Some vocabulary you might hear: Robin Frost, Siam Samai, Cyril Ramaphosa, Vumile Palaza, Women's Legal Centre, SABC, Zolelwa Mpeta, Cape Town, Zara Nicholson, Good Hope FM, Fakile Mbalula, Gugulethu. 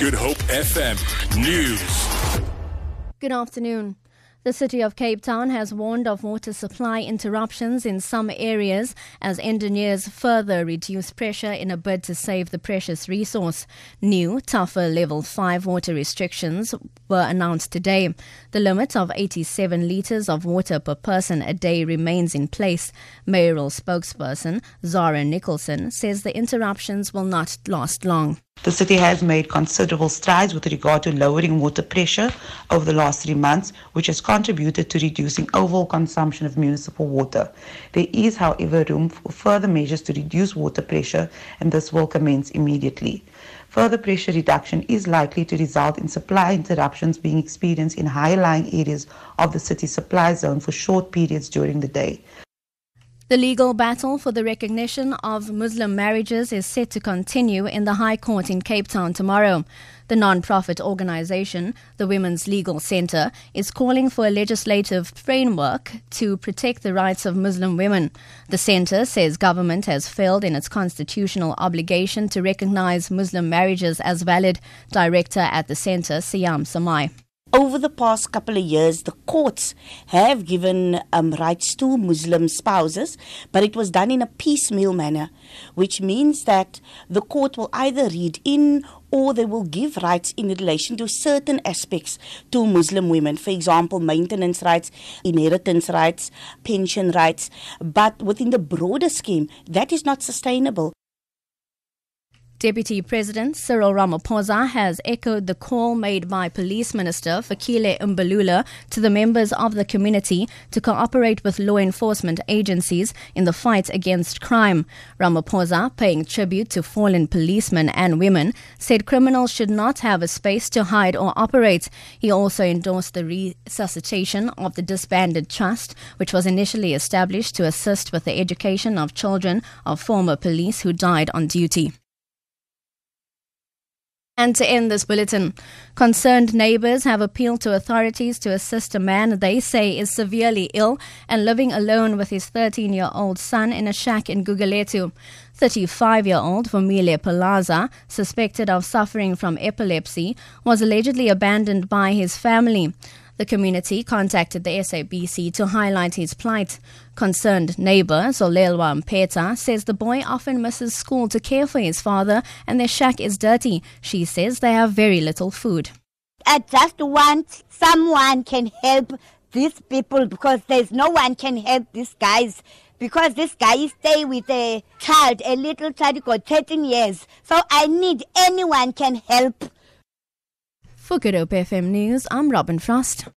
Good Hope FM News. Good afternoon. The city of Cape Town has warned of water supply interruptions in some areas as engineers further reduce pressure in a bid to save the precious resource. New, tougher Level 5 water restrictions were announced today. The limit of 87 litres of water per person a day remains in place. Mayoral spokesperson Zara Nicholson says the interruptions will not last long. The city has made considerable strides with regard to lowering water pressure over the last 3 months, which has contributed to reducing overall consumption of municipal water. There is, however, room for further measures to reduce water pressure, and this will commence immediately. Further pressure reduction is likely to result in supply interruptions being experienced in high-lying areas of the city supply zone for short periods during the day. The legal battle for the recognition of Muslim marriages is set to continue in the High Court in Cape Town tomorrow. The non-profit organisation, the Women's Legal Centre, is calling for a legislative framework to protect the rights of Muslim women. The centre says government has failed in its constitutional obligation to recognise Muslim marriages as valid. Director at the centre, Siam Samai. Over the past couple of years, the courts have given rights to Muslim spouses, but it was done in a piecemeal manner, which means that the court will either read in or they will give rights in relation to certain aspects to Muslim women. For example, maintenance rights, inheritance rights, pension rights. But within the broader scheme, that is not sustainable. Deputy President Cyril Ramaphosa has echoed the call made by Police Minister Fakile Mbalula to the members of the community to cooperate with law enforcement agencies in the fight against crime. Ramaphosa, paying tribute to fallen policemen and women, said criminals should not have a space to hide or operate. He also endorsed the resuscitation of the disbanded trust, which was initially established to assist with the education of children of former police who died on duty. And to end this bulletin, concerned neighbours have appealed to authorities to assist a man they say is severely ill and living alone with his 13-year-old son in a shack in Gugulethu. 35-year-old Vumile Palaza, suspected of suffering from epilepsy, was allegedly abandoned by his family. The community contacted the SABC to highlight his plight. Concerned neighbour Zolelwa Mpeta says the boy often misses school to care for his father and their shack is dirty. She says they have very little food. I just want someone can help these people because there's no one can help these guys. Because this guy stay with a child, a little child for 13 years. So I need anyone can help. For Good Hope FM News, I'm Robin Frost.